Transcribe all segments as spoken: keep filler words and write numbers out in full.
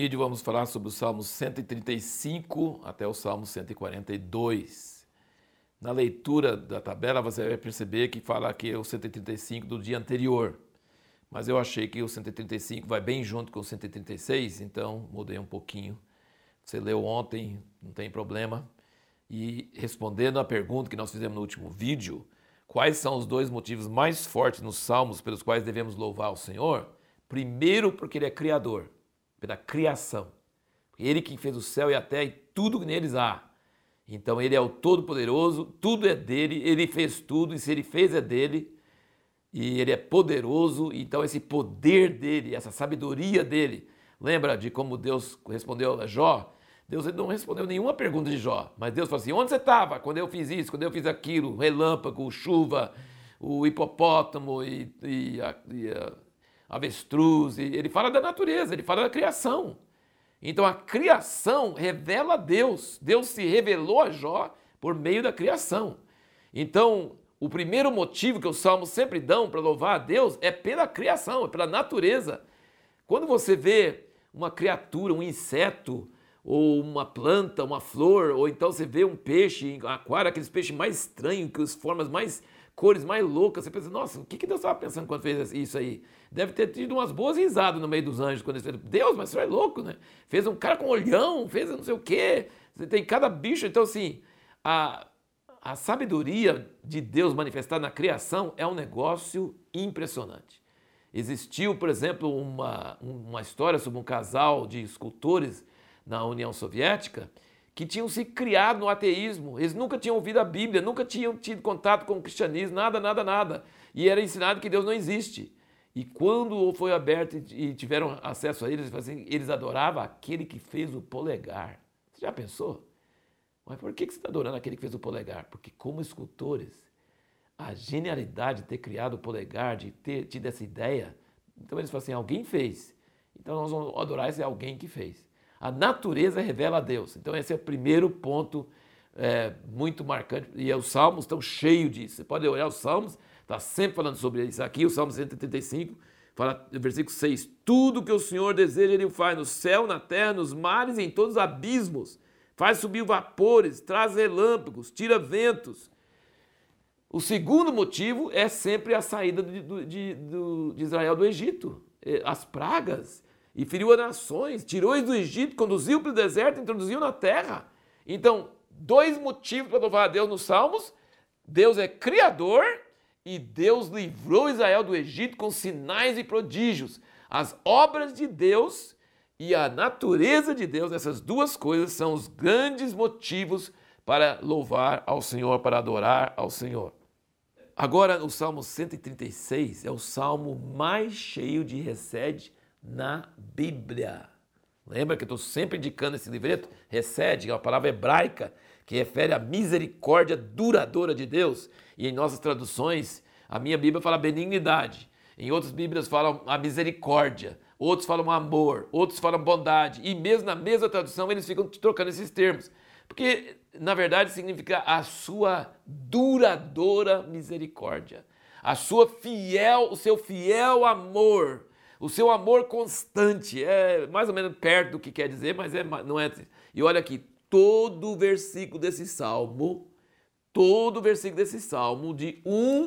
vídeo vamos falar sobre o Salmo cento e trinta e cinco até o Salmo cento e quarenta e dois. Na leitura da tabela você vai perceber que fala que é o cento e trinta e cinco do dia anterior, mas eu achei que o cento e trinta e cinco vai bem junto com o cento e trinta e seis, então mudei um pouquinho. Você leu ontem, não tem problema. E respondendo à pergunta que nós fizemos no último vídeo, quais são os dois motivos mais fortes nos Salmos pelos quais devemos louvar o Senhor? Primeiro, porque Ele é Criador, pela criação. Ele que fez o céu e a terra e tudo que neles há. Então Ele é o Todo-Poderoso, tudo é dEle, Ele fez tudo e se Ele fez é dEle. E Ele é poderoso, então esse poder dEle, essa sabedoria dEle. Lembra de como Deus respondeu a Jó? Deus não respondeu nenhuma pergunta de Jó, mas Deus falou assim, onde você estava quando eu fiz isso, quando eu fiz aquilo, relâmpago, chuva, o hipopótamo e, e, a, e a avestruz. E ele fala da natureza, ele fala da criação. Então a criação revela a Deus. Deus se revelou a Jó por meio da criação. Então o primeiro motivo que os salmos sempre dão para louvar a Deus é pela criação, é pela natureza. Quando você vê uma criatura, um inseto, ou uma planta, uma flor, ou então você vê um peixe, um aquário, aqueles peixes mais estranhos, com as formas mais, cores mais loucas, você pensa, nossa, o que Deus estava pensando quando fez isso aí? Deve ter tido umas boas risadas no meio dos anjos, quando eles fez, Deus, mas você é louco, né? Fez um cara com olhão, fez não sei o quê, você tem cada bicho, então assim, a, a sabedoria de Deus manifestada na criação é um negócio impressionante. Existiu, por exemplo, uma, uma história sobre um casal de escultores na União Soviética, que tinham se criado no ateísmo. Eles nunca tinham ouvido a Bíblia, nunca tinham tido contato com o cristianismo, nada, nada, nada. E era ensinado que Deus não existe. E quando foi aberto e tiveram acesso a eles, eles adoravam aquele que fez o polegar. Você já pensou? Mas por que você está adorando aquele que fez o polegar? Porque como escultores, a genialidade de ter criado o polegar, de ter tido essa ideia, então eles falam assim, alguém fez. Então nós vamos adorar esse alguém que fez. A natureza revela a Deus. Então esse é o primeiro ponto é, muito marcante. E os salmos estão cheios disso. Você pode olhar os salmos, está sempre falando sobre isso aqui. O Salmo cento e trinta e cinco, fala, versículo seis. Tudo que o Senhor deseja, Ele o faz no céu, na terra, nos mares e em todos os abismos. Faz subir vapores, traz relâmpagos, tira ventos. O segundo motivo é sempre a saída de, de, de, de Israel do Egito. As pragas. E feriu as nações, tirou-os do Egito, conduziu para o deserto, introduziu na terra. Então, dois motivos para louvar a Deus nos Salmos. Deus é Criador e Deus livrou Israel do Egito com sinais e prodígios. As obras de Deus e a natureza de Deus, essas duas coisas são os grandes motivos para louvar ao Senhor, para adorar ao Senhor. Agora, o Salmo cento e trinta e seis é o salmo mais cheio de Hesed na Bíblia. Lembra que eu estou sempre indicando esse livreto? Hesed, que é uma palavra hebraica que refere à misericórdia duradoura de Deus. E em nossas traduções, a minha Bíblia fala benignidade. Em outras Bíblias falam a misericórdia. Outros falam amor. Outros falam bondade. E mesmo na mesma tradução, eles ficam trocando esses termos. Porque, na verdade, significa a sua duradoura misericórdia. A sua fiel, o seu fiel amor. O seu amor constante, é mais ou menos perto do que quer dizer, mas é, não é. E olha aqui, todo versículo desse salmo, todo versículo desse salmo, de um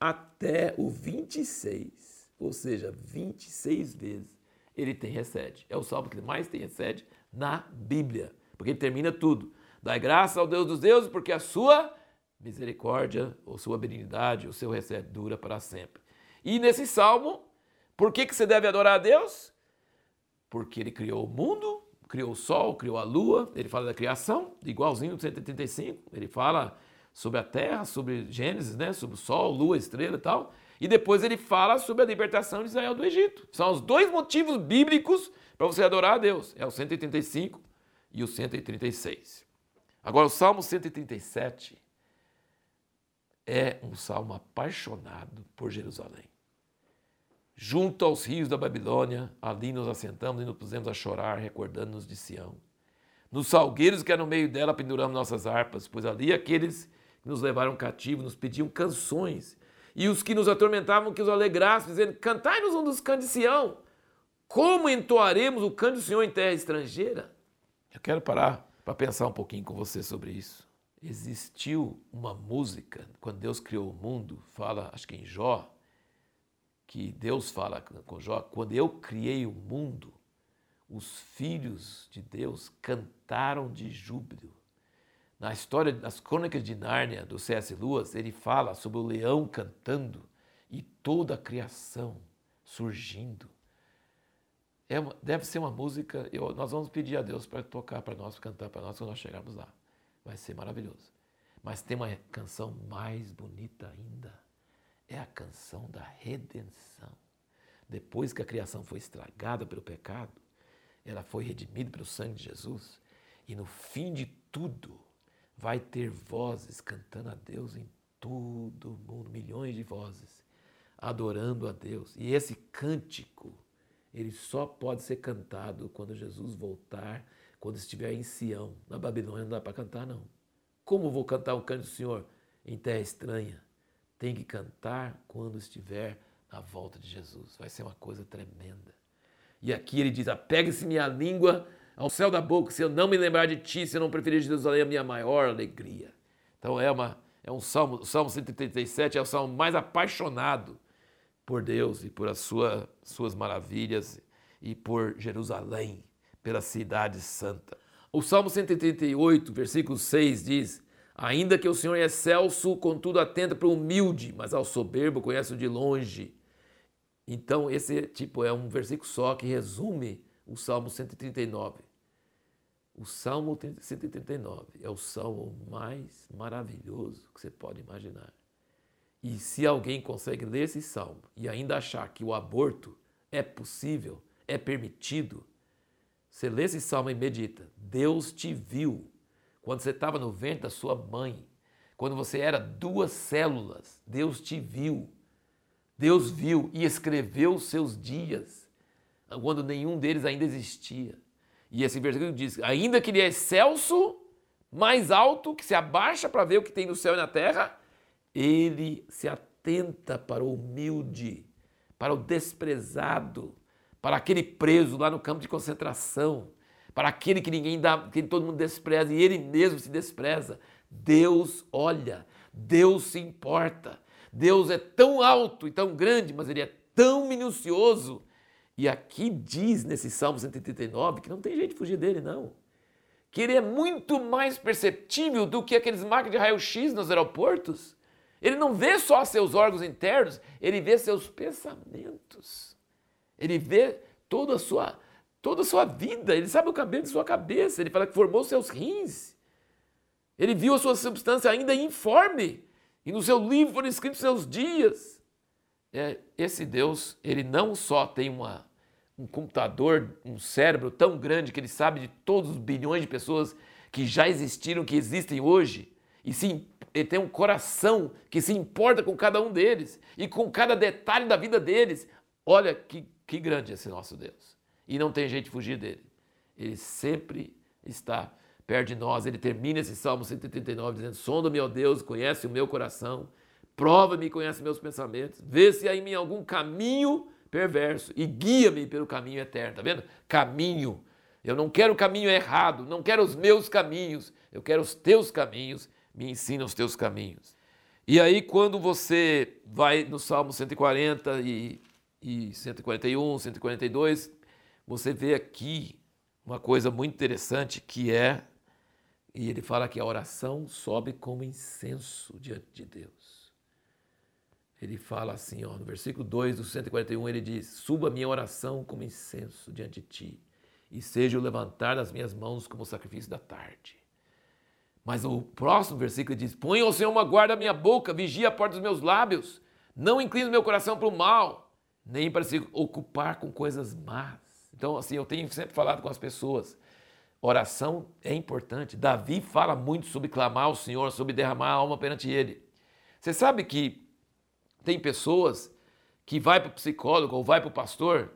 até o vinte e seis, ou seja, vinte e seis vezes, ele tem Hesed. É o salmo que mais tem Hesed na Bíblia, porque ele termina tudo. Dai graça ao Deus dos deuses, porque a sua misericórdia, ou sua benignidade, o seu Hesed dura para sempre. E nesse salmo, por que que você deve adorar a Deus? Porque Ele criou o mundo, criou o sol, criou a lua. Ele fala da criação, igualzinho do cento e trinta e cinco. Ele fala sobre a terra, sobre Gênesis, né? Sobre o sol, lua, estrela e tal. E depois ele fala sobre a libertação de Israel do Egito. São os dois motivos bíblicos para você adorar a Deus. É o cento e trinta e cinco e o cento e trinta e seis. Agora, o Salmo cento e trinta e sete é um salmo apaixonado por Jerusalém. Junto aos rios da Babilônia, ali nos assentamos e nos pusemos a chorar, recordando-nos de Sião. Nos salgueiros que eram no meio dela penduramos nossas harpas, pois ali aqueles que nos levaram cativos nos pediam canções, e os que nos atormentavam que os alegrassem, dizendo, cantai-nos um dos cantos de Sião. Como entoaremos o canto do Senhor em terra estrangeira? Eu quero parar para pensar um pouquinho com você sobre isso. Existiu uma música, quando Deus criou o mundo, fala, acho que em Jó, que Deus fala com Jó, quando eu criei o mundo, os filhos de Deus cantaram de júbilo. Na história das Crônicas de Nárnia, do C S Lewis, ele fala sobre o leão cantando e toda a criação surgindo. É uma, deve ser uma música, eu, nós vamos pedir a Deus para tocar para nós, cantar para nós quando nós chegarmos lá. Vai ser maravilhoso. Mas tem uma canção mais bonita ainda. É a canção da redenção. Depois que a criação foi estragada pelo pecado, ela foi redimida pelo sangue de Jesus. E no fim de tudo, vai ter vozes cantando a Deus em todo o mundo. Milhões de vozes adorando a Deus. E esse cântico, ele só pode ser cantado quando Jesus voltar, quando estiver em Sião. Na Babilônia não dá para cantar, não. Como vou cantar o cântico do Senhor em terra estranha? Tem que cantar quando estiver na volta de Jesus. Vai ser uma coisa tremenda. E aqui ele diz, apegue-se minha língua ao céu da boca, se eu não me lembrar de ti, se eu não preferir Jerusalém, a minha maior alegria. Então é, uma, é um salmo, o Salmo cento e trinta e sete é o salmo mais apaixonado por Deus e por as sua, suas maravilhas e por Jerusalém, pela cidade santa. O Salmo cento e trinta e oito, versículo seis diz, ainda que o Senhor é excelso, contudo atenta para o humilde, mas ao soberbo conhece-o de longe. Então esse tipo é um versículo só que resume o Salmo cento e trinta e nove. O Salmo cento e trinta e nove é o salmo mais maravilhoso que você pode imaginar. E se alguém consegue ler esse salmo e ainda achar que o aborto é possível, é permitido, você lê esse salmo e medita. Deus te viu quando você estava no ventre da sua mãe, quando você era duas células. Deus te viu. Deus viu e escreveu os seus dias, quando nenhum deles ainda existia. E esse versículo diz, ainda que ele é excelso, mais alto, que se abaixa para ver o que tem no céu e na terra, ele se atenta para o humilde, para o desprezado, para aquele preso lá no campo de concentração, para aquele que ninguém dá, que todo mundo despreza e ele mesmo se despreza. Deus olha, Deus se importa. Deus é tão alto e tão grande, mas ele é tão minucioso. E aqui diz nesse Salmo cento e trinta e nove que não tem jeito de fugir dele, não. Que ele é muito mais perceptível do que aqueles máquinas de raio-x nos aeroportos. Ele não vê só seus órgãos internos, ele vê seus pensamentos. Ele vê toda a sua, toda a sua vida, ele sabe o cabelo de sua cabeça, ele fala que formou seus rins. Ele viu a sua substância ainda informe. E no seu livro foram escritos seus dias. É, esse Deus, ele não só tem uma, um computador, um cérebro tão grande que ele sabe de todos os bilhões de pessoas que já existiram, que existem hoje, e se, ele tem um coração que se importa com cada um deles e com cada detalhe da vida deles. Olha que, que grande é esse nosso Deus. E não tem jeito de fugir dele. Ele sempre está perto de nós. Ele termina esse Salmo cento e trinta e nove dizendo, sonda-me, ó Deus, conhece o meu coração, prova-me e conhece meus pensamentos, vê se há em mim algum caminho perverso e guia-me pelo caminho eterno. Tá vendo? Caminho. Eu não quero o caminho errado, não quero os meus caminhos, eu quero os teus caminhos, me ensina os teus caminhos. E aí quando você vai no Salmo cento e quarenta e, e cento e quarenta e um, cento e quarenta e dois, você vê aqui uma coisa muito interessante que é, e ele fala que a oração sobe como incenso diante de Deus. Ele fala assim, ó, no versículo dois do cento e quarenta e um, ele diz, suba a minha oração como incenso diante de ti, e seja o levantar das minhas mãos como o sacrifício da tarde. Mas o próximo versículo diz, ponha ao Senhor uma guarda à minha boca, vigia a porta dos meus lábios, não inclino meu coração para o mal, nem para se ocupar com coisas más. Então, assim, eu tenho sempre falado com as pessoas, oração é importante. Davi fala muito sobre clamar ao Senhor, sobre derramar a alma perante Ele. Você sabe que tem pessoas que vai para o psicólogo ou vai para o pastor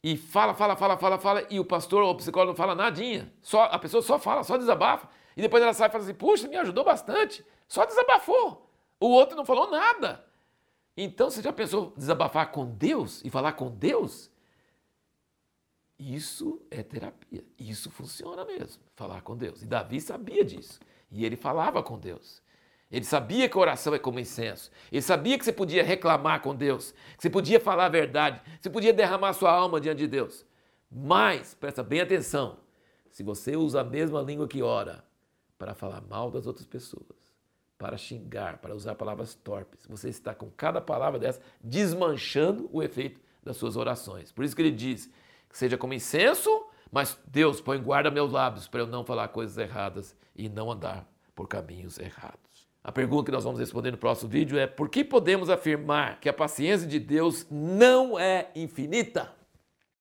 e fala, fala, fala, fala, fala, e o pastor ou o psicólogo não fala nadinha. Só, a pessoa só fala, só desabafa. E depois ela sai e fala assim, puxa, me ajudou bastante. Só desabafou. O outro não falou nada. Então, você já pensou desabafar com Deus e falar com Deus? Isso é terapia, isso funciona mesmo, falar com Deus. E Davi sabia disso, e ele falava com Deus. Ele sabia que a oração é como incenso, ele sabia que você podia reclamar com Deus, que você podia falar a verdade, que você podia derramar sua alma diante de Deus. Mas, presta bem atenção, se você usa a mesma língua que ora para falar mal das outras pessoas, para xingar, para usar palavras torpes, você está com cada palavra dessa desmanchando o efeito das suas orações. Por isso que ele diz... Seja como incenso, mas Deus põe guarda meus lábios para eu não falar coisas erradas e não andar por caminhos errados. A pergunta que nós vamos responder no próximo vídeo é: por que podemos afirmar que a paciência de Deus não é infinita?